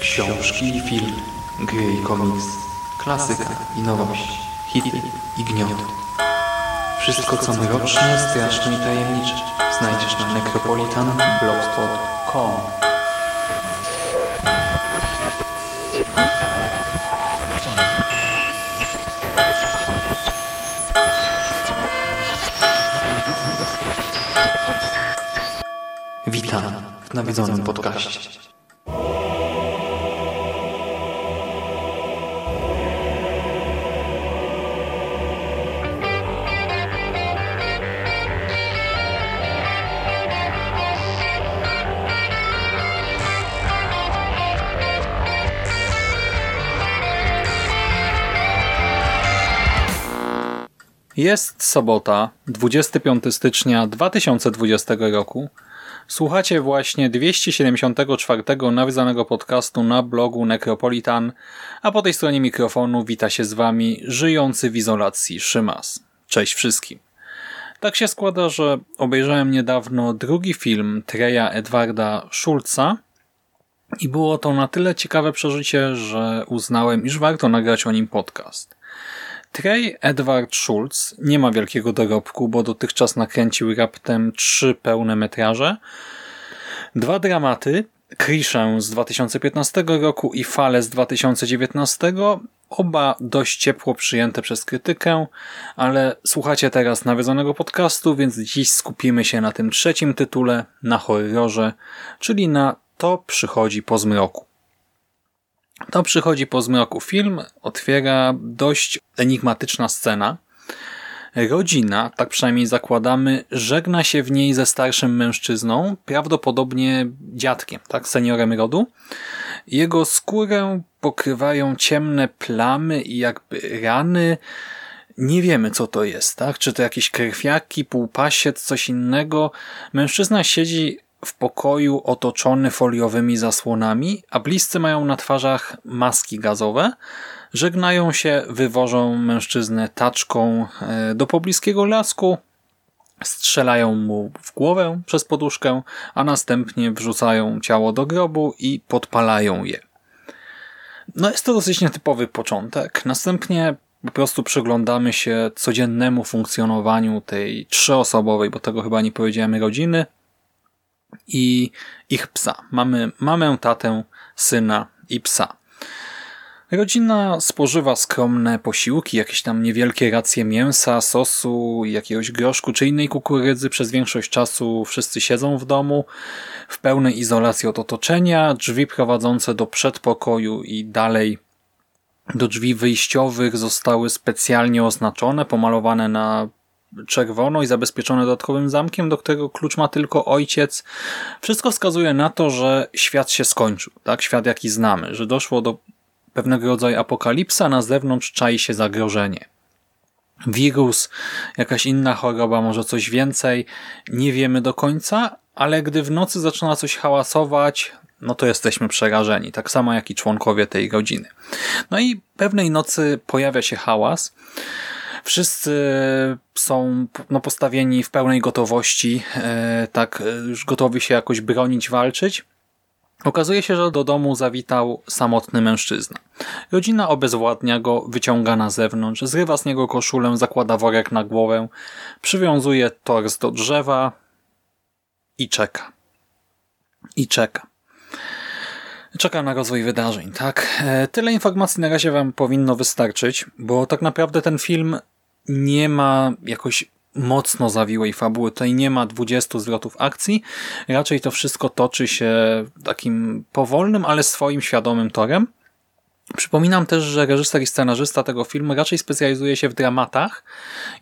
Książki i film, gry i komiks, klasyka i nowość, hity i gniot. Wszystko co mroczne, straszne i tajemnicze znajdziesz na necropolitan.blogspot.com. Witam w nawiedzonym podcaście. Jest sobota, 25 stycznia 2020 roku. Słuchacie właśnie 274 nawiedzanego podcastu na blogu Necropolitan, a po tej stronie mikrofonu wita się z wami żyjący w izolacji Szymas. Cześć wszystkim. Tak się składa, że obejrzałem niedawno drugi film Treya Edwarda Shultsa i było to na tyle ciekawe przeżycie, że uznałem, iż warto nagrać o nim podcast. Trey Edward Shults nie ma wielkiego dorobku, bo dotychczas nakręcił raptem 3 pełne metraże, 2 dramaty, Krishę z 2015 roku i Fale z 2019, oba dość ciepło przyjęte przez krytykę, ale słuchacie teraz nawiedzonego podcastu, więc dziś skupimy się na tym trzecim tytule, na horrorze, czyli na To przychodzi po zmroku. To przychodzi po zmroku film otwiera dość enigmatyczna scena. Rodzina, tak przynajmniej zakładamy, żegna się w niej ze starszym mężczyzną, prawdopodobnie dziadkiem, tak, seniorem rodu. Jego skórę pokrywają ciemne plamy i jakby rany. Nie wiemy co to jest, tak? Czy to jakieś krwiaki, półpasiec, coś innego. Mężczyzna siedzi w pokoju otoczony foliowymi zasłonami, a bliscy mają na twarzach maski gazowe. Żegnają się, wywożą mężczyznę taczką do pobliskiego lasku, strzelają mu w głowę przez poduszkę, a następnie wrzucają ciało do grobu i podpalają je. No jest to dosyć nietypowy początek. Następnie po prostu przyglądamy się codziennemu funkcjonowaniu tej trzyosobowej, bo tego chyba nie powiedziałem, rodziny, i ich psa. Mamy mamę, tatę, syna i psa. Rodzina spożywa skromne posiłki, jakieś tam niewielkie racje mięsa, sosu, jakiegoś groszku czy innej kukurydzy. Przez większość czasu wszyscy siedzą w domu w pełnej izolacji od otoczenia. Drzwi prowadzące do przedpokoju i dalej do drzwi wyjściowych zostały specjalnie oznaczone, pomalowane na czerwono i zabezpieczone dodatkowym zamkiem, do którego klucz ma tylko ojciec. Wszystko wskazuje na to, że świat się skończył, tak? Świat jaki znamy, że doszło do pewnego rodzaju apokalipsa, na zewnątrz czai się zagrożenie. Wirus, jakaś inna choroba, może coś więcej, nie wiemy do końca, ale gdy w nocy zaczyna coś hałasować, no to jesteśmy przerażeni, tak samo jak i członkowie tej rodziny. No i pewnej nocy pojawia się hałas. Wszyscy są postawieni w pełnej gotowości, tak już gotowi się jakoś bronić, walczyć. Okazuje się, że do domu zawitał samotny mężczyzna. Rodzina obezwładnia go, wyciąga na zewnątrz, zrywa z niego koszulę, zakłada worek na głowę, przywiązuje tors do drzewa i czeka. Czeka na rozwój wydarzeń, tak? Tyle informacji na razie wam powinno wystarczyć, bo tak naprawdę ten film nie ma jakoś mocno zawiłej fabuły. Tutaj nie ma 20 zwrotów akcji. Raczej to wszystko toczy się takim powolnym, ale swoim świadomym torem. Przypominam też, że reżyser i scenarzysta tego filmu raczej specjalizuje się w dramatach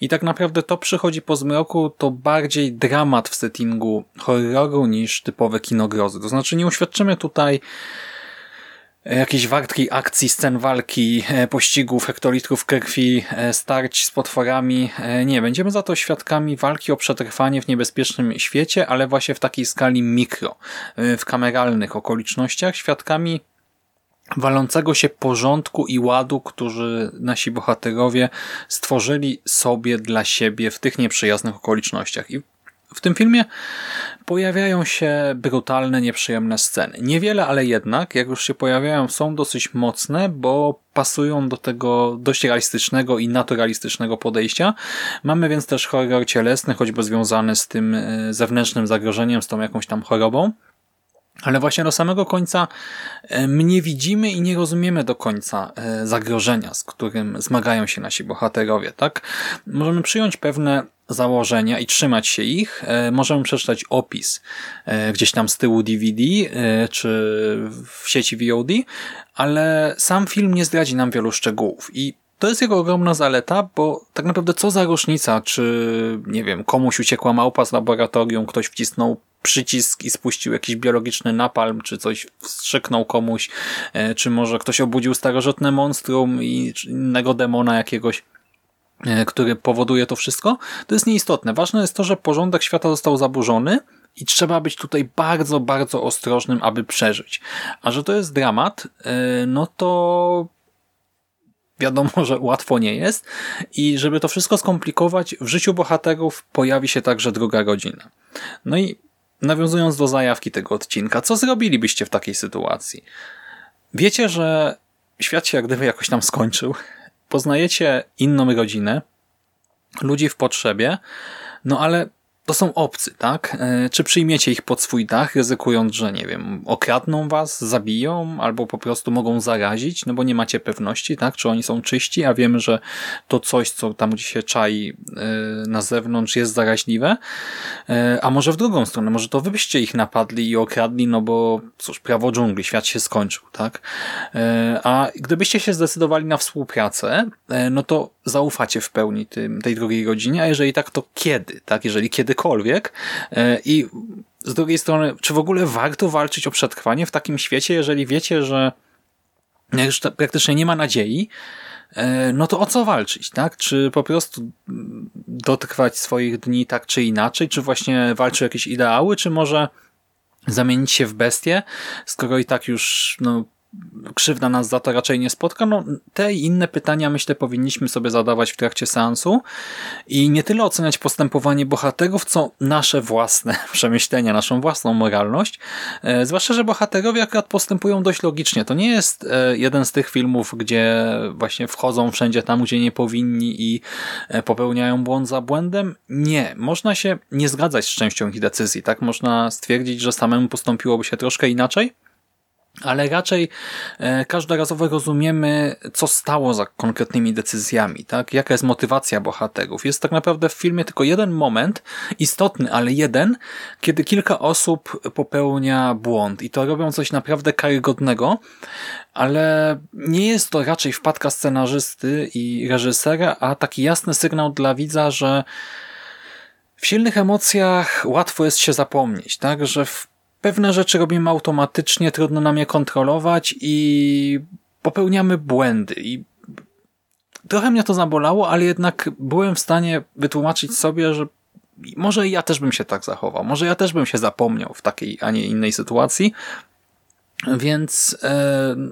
i tak naprawdę To przychodzi po zmroku to bardziej dramat w settingu horroru niż typowe kino grozy. To znaczy nie uświadczymy tutaj jakiejś wartkiej akcji, scen walki, pościgów, hektolitrów krwi, starć z potworami. Nie, będziemy za to świadkami walki o przetrwanie w niebezpiecznym świecie, ale właśnie w takiej skali mikro, w kameralnych okolicznościach, świadkami walącego się porządku i ładu, którzy nasi bohaterowie stworzyli sobie dla siebie w tych nieprzyjaznych okolicznościach. I w tym filmie pojawiają się brutalne, nieprzyjemne sceny. Niewiele, ale jednak, jak już się pojawiają, są dosyć mocne, bo pasują do tego dość realistycznego i naturalistycznego podejścia. Mamy więc też horror cielesny, choćby związany z tym zewnętrznym zagrożeniem, z tą jakąś tam chorobą. Ale właśnie do samego końca my nie widzimy i nie rozumiemy do końca zagrożenia, z którym zmagają się nasi bohaterowie, tak? Możemy przyjąć pewne założenia i trzymać się ich. Możemy przeczytać opis gdzieś tam z tyłu DVD czy w sieci VOD, ale sam film nie zdradzi nam wielu szczegółów i to jest jego ogromna zaleta, bo tak naprawdę co za różnica, czy nie wiem, komuś uciekła małpa z laboratorium, ktoś wcisnął przycisk i spuścił jakiś biologiczny napalm, czy coś wstrzyknął komuś, czy może ktoś obudził starożytne monstrum i innego demona jakiegoś, który powoduje to wszystko. To jest nieistotne. Ważne jest to, że porządek świata został zaburzony i trzeba być tutaj bardzo, bardzo ostrożnym, aby przeżyć. A że to jest dramat, no to wiadomo, że łatwo nie jest. I żeby to wszystko skomplikować, w życiu bohaterów pojawi się także druga rodzina. No i nawiązując do zajawki tego odcinka, co zrobilibyście w takiej sytuacji? Wiecie, że świat się jak gdyby jakoś tam skończył. Poznajecie inną rodzinę, ludzi w potrzebie, no ale to są obcy, tak? Czy przyjmiecie ich pod swój dach, ryzykując, że nie wiem, okradną was, zabiją albo po prostu mogą zarazić, no bo nie macie pewności, tak? Czy oni są czyści, a wiemy, że to coś, co tam gdzieś się czai na zewnątrz, jest zaraźliwe. A może w drugą stronę, może to wy byście ich napadli i okradli, no bo cóż, prawo dżungli, świat się skończył, tak? A gdybyście się zdecydowali na współpracę, no to zaufacie w pełni tej drugiej rodzinie, a jeżeli tak, to kiedy, tak? Jeżeli kiedykolwiek. I z drugiej strony, czy w ogóle warto walczyć o przetrwanie w takim świecie, jeżeli wiecie, że już praktycznie nie ma nadziei, no to o co walczyć, tak? Czy po prostu dotrwać swoich dni tak czy inaczej, czy właśnie walczyć o jakieś ideały, czy może zamienić się w bestię, skoro i tak już no, krzywda nas za to raczej nie spotka. No, te i inne pytania, myślę, powinniśmy sobie zadawać w trakcie seansu i nie tyle oceniać postępowanie bohaterów, co nasze własne przemyślenia, naszą własną moralność. Zwłaszcza, że bohaterowie akurat postępują dość logicznie. To nie jest jeden z tych filmów, gdzie właśnie wchodzą wszędzie tam, gdzie nie powinni i popełniają błąd za błędem. Nie. Można się nie zgadzać z częścią ich decyzji, tak? Można stwierdzić, że samemu postąpiłoby się troszkę inaczej, ale raczej każdorazowo rozumiemy, co stało za konkretnymi decyzjami, tak? Jaka jest motywacja bohaterów. Jest tak naprawdę w filmie tylko jeden moment, istotny, ale jeden, kiedy kilka osób popełnia błąd i to robią coś naprawdę karygodnego, ale nie jest to raczej wpadka scenarzysty i reżysera, a taki jasny sygnał dla widza, że w silnych emocjach łatwo jest się zapomnieć, tak? Że pewne rzeczy robimy automatycznie, trudno nam je kontrolować i popełniamy błędy. I trochę mnie to zabolało, ale jednak byłem w stanie wytłumaczyć sobie, że może ja też bym się tak zachował, może ja też bym się zapomniał w takiej, a nie innej sytuacji. Więc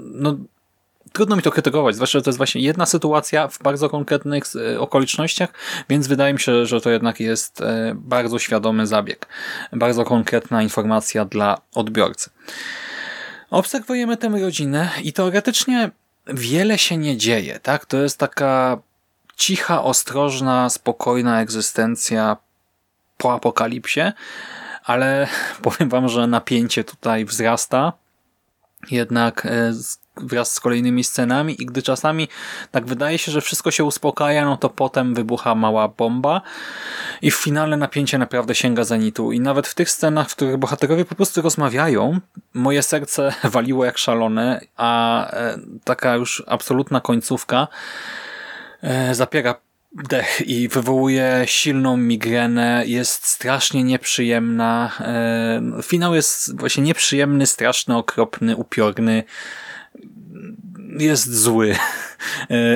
no, trudno mi to krytykować, zwłaszcza, że to jest właśnie jedna sytuacja w bardzo konkretnych okolicznościach, więc wydaje mi się, że to jednak jest bardzo świadomy zabieg, bardzo konkretna informacja dla odbiorcy. Obserwujemy tę rodzinę i teoretycznie wiele się nie dzieje, tak? To jest taka cicha, ostrożna, spokojna egzystencja po apokalipsie, ale powiem wam, że napięcie tutaj wzrasta, jednak wraz z kolejnymi scenami i gdy czasami tak wydaje się, że wszystko się uspokaja, no to potem wybucha mała bomba i finalne napięcie naprawdę sięga zenitu i nawet w tych scenach, w których bohaterowie po prostu rozmawiają, moje serce waliło jak szalone, a taka już absolutna końcówka zapiera dech i wywołuje silną migrenę, jest strasznie nieprzyjemna. Finał jest właśnie nieprzyjemny, straszny, okropny, upiorny, jest zły,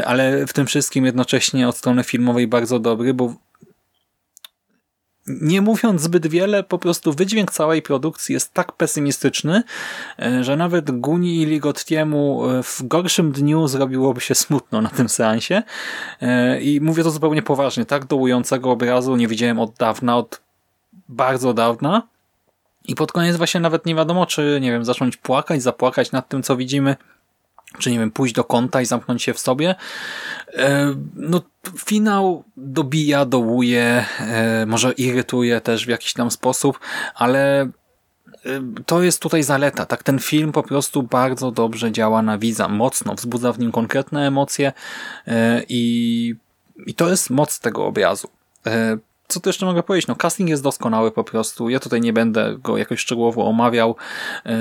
ale w tym wszystkim jednocześnie od strony filmowej bardzo dobry, bo nie mówiąc zbyt wiele, po prostu wydźwięk całej produkcji jest tak pesymistyczny, że nawet Guni i Ligottiemu w gorszym dniu zrobiłoby się smutno na tym seansie. I mówię to zupełnie poważnie. Tak dołującego obrazu nie widziałem od dawna, od bardzo dawna. I pod koniec właśnie nawet nie wiadomo, czy nie wiem, zacząć płakać, zapłakać nad tym, co widzimy, czy nie wiem, pójść do kąta i zamknąć się w sobie. No, finał dobija, dołuje, może irytuje też w jakiś tam sposób, ale to jest tutaj zaleta. Tak, ten film po prostu bardzo dobrze działa na widza, mocno wzbudza w nim konkretne emocje i to jest moc tego obrazu. Co tu jeszcze mogę powiedzieć? No, casting jest doskonały po prostu. Ja tutaj nie będę go jakoś szczegółowo omawiał,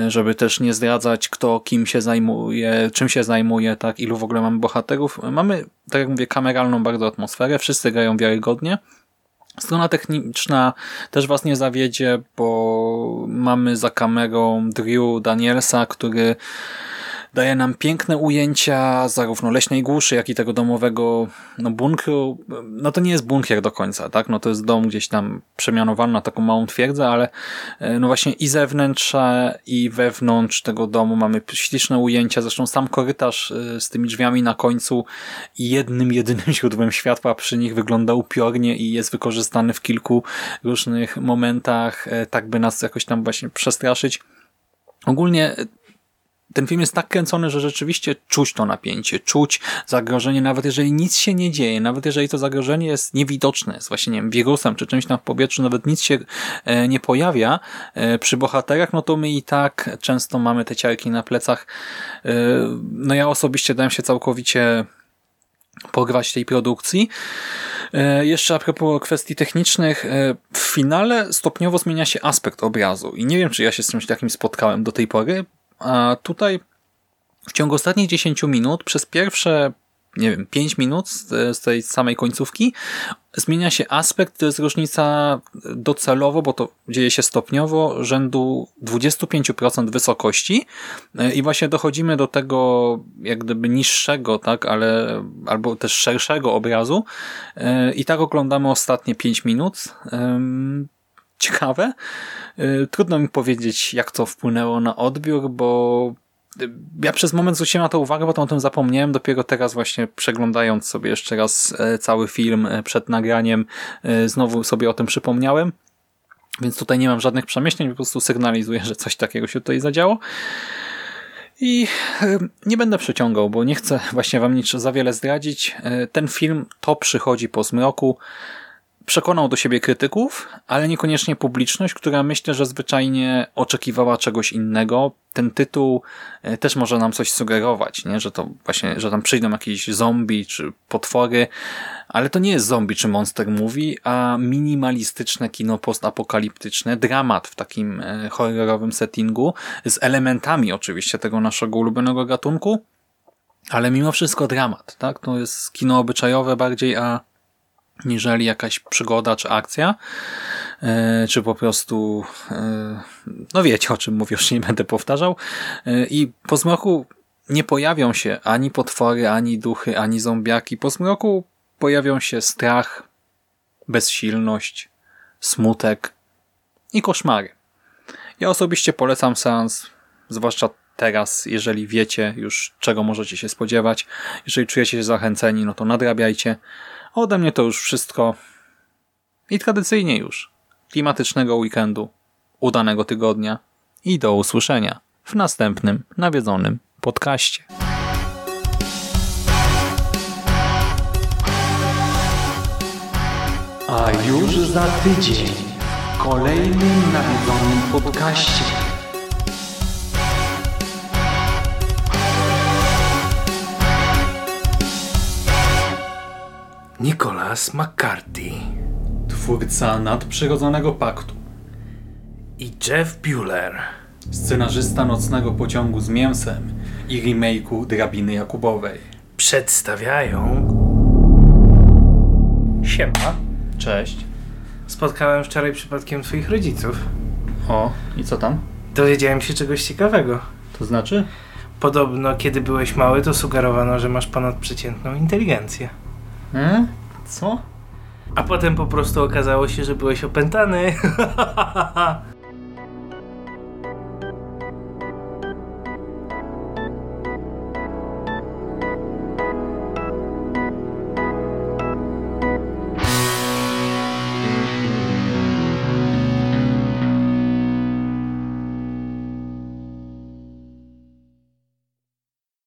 żeby też nie zdradzać, kto kim się zajmuje, czym się zajmuje, tak, ilu w ogóle mamy bohaterów. Mamy, tak jak mówię, kameralną bardzo atmosferę. Wszyscy grają wiarygodnie. Strona techniczna też was nie zawiedzie, bo mamy za kamerą Drew Danielsa, który daje nam piękne ujęcia zarówno leśnej głuszy, jak i tego domowego bunkru. No to nie jest bunkier do końca, tak? No to jest dom gdzieś tam przemianowany na taką małą twierdzę, ale no właśnie i zewnętrze, i wewnątrz tego domu mamy śliczne ujęcia. Zresztą sam korytarz z tymi drzwiami na końcu i jedynym źródłem światła przy nich wygląda upiornie i jest wykorzystany w kilku różnych momentach, tak by nas jakoś tam właśnie przestraszyć. Ogólnie ten film jest tak kręcony, że rzeczywiście czuć to napięcie, czuć zagrożenie, nawet jeżeli nic się nie dzieje, nawet jeżeli to zagrożenie jest niewidoczne, jest właśnie, nie wiem, wirusem czy czymś tam w powietrzu, nawet nic się nie pojawia przy bohaterach, no to my i tak często mamy te ciarki na plecach. No ja osobiście dałem się całkowicie pograć tej produkcji. Jeszcze a propos kwestii technicznych, w finale stopniowo zmienia się aspekt obrazu i nie wiem, czy ja się z czymś takim spotkałem do tej pory, a tutaj w ciągu ostatnich 10 minut, przez pierwsze, nie wiem, 5 minut z tej samej końcówki zmienia się aspekt, to jest różnica docelowo, bo to dzieje się stopniowo, rzędu 25% wysokości i właśnie dochodzimy do tego jak gdyby niższego, tak, ale albo też szerszego obrazu i tak oglądamy ostatnie 5 minut. Ciekawe. Trudno mi powiedzieć, jak to wpłynęło na odbiór, bo ja przez moment zwróciłem na to uwagę, bo to o tym zapomniałem. Dopiero teraz właśnie przeglądając sobie jeszcze raz cały film przed nagraniem, znowu sobie o tym przypomniałem. Więc tutaj nie mam żadnych przemyśleń, po prostu sygnalizuję, że coś takiego się tutaj zadziało. I nie będę przeciągał, bo nie chcę właśnie wam nic za wiele zdradzić. Ten film To przychodzi po zmroku przekonał do siebie krytyków, ale niekoniecznie publiczność, która myślę, że zwyczajnie oczekiwała czegoś innego. Ten tytuł też może nam coś sugerować, nie? Że to właśnie, że tam przyjdą jakieś zombie czy potwory, ale to nie jest zombie czy monster movie, a minimalistyczne kino postapokaliptyczne, dramat w takim horrorowym settingu, z elementami oczywiście tego naszego ulubionego gatunku, ale mimo wszystko dramat, tak? To jest kino obyczajowe bardziej, a niżeli jakaś przygoda czy akcja, czy po prostu no wiecie, o czym mówię, już nie będę powtarzał. I po zmroku nie pojawią się ani potwory, ani duchy, ani zombiaki. Po zmroku pojawią się strach, bezsilność, smutek i koszmary. Ja osobiście polecam seans, zwłaszcza teraz, jeżeli wiecie już, czego możecie się spodziewać. Jeżeli czujecie się zachęceni, no to nadrabiajcie. Ode mnie to już wszystko i tradycyjnie już klimatycznego weekendu, udanego tygodnia i do usłyszenia w następnym nawiedzonym podcaście. A już za tydzień w kolejnym nawiedzonym podcaście. Nicholas McCarthy, twórca Nadprzyrodzonego Paktu, i Jeff Buehler, scenarzysta Nocnego Pociągu z Mięsem i remake'u Drabiny Jakubowej, przedstawiają... Siema. Cześć. Spotkałem wczoraj przypadkiem twoich rodziców. O, i co tam? Dowiedziałem się czegoś ciekawego. To znaczy? Podobno kiedy byłeś mały, to sugerowano, że masz ponadprzeciętną inteligencję. Co? a potem po prostu okazało się, że byłeś opętany.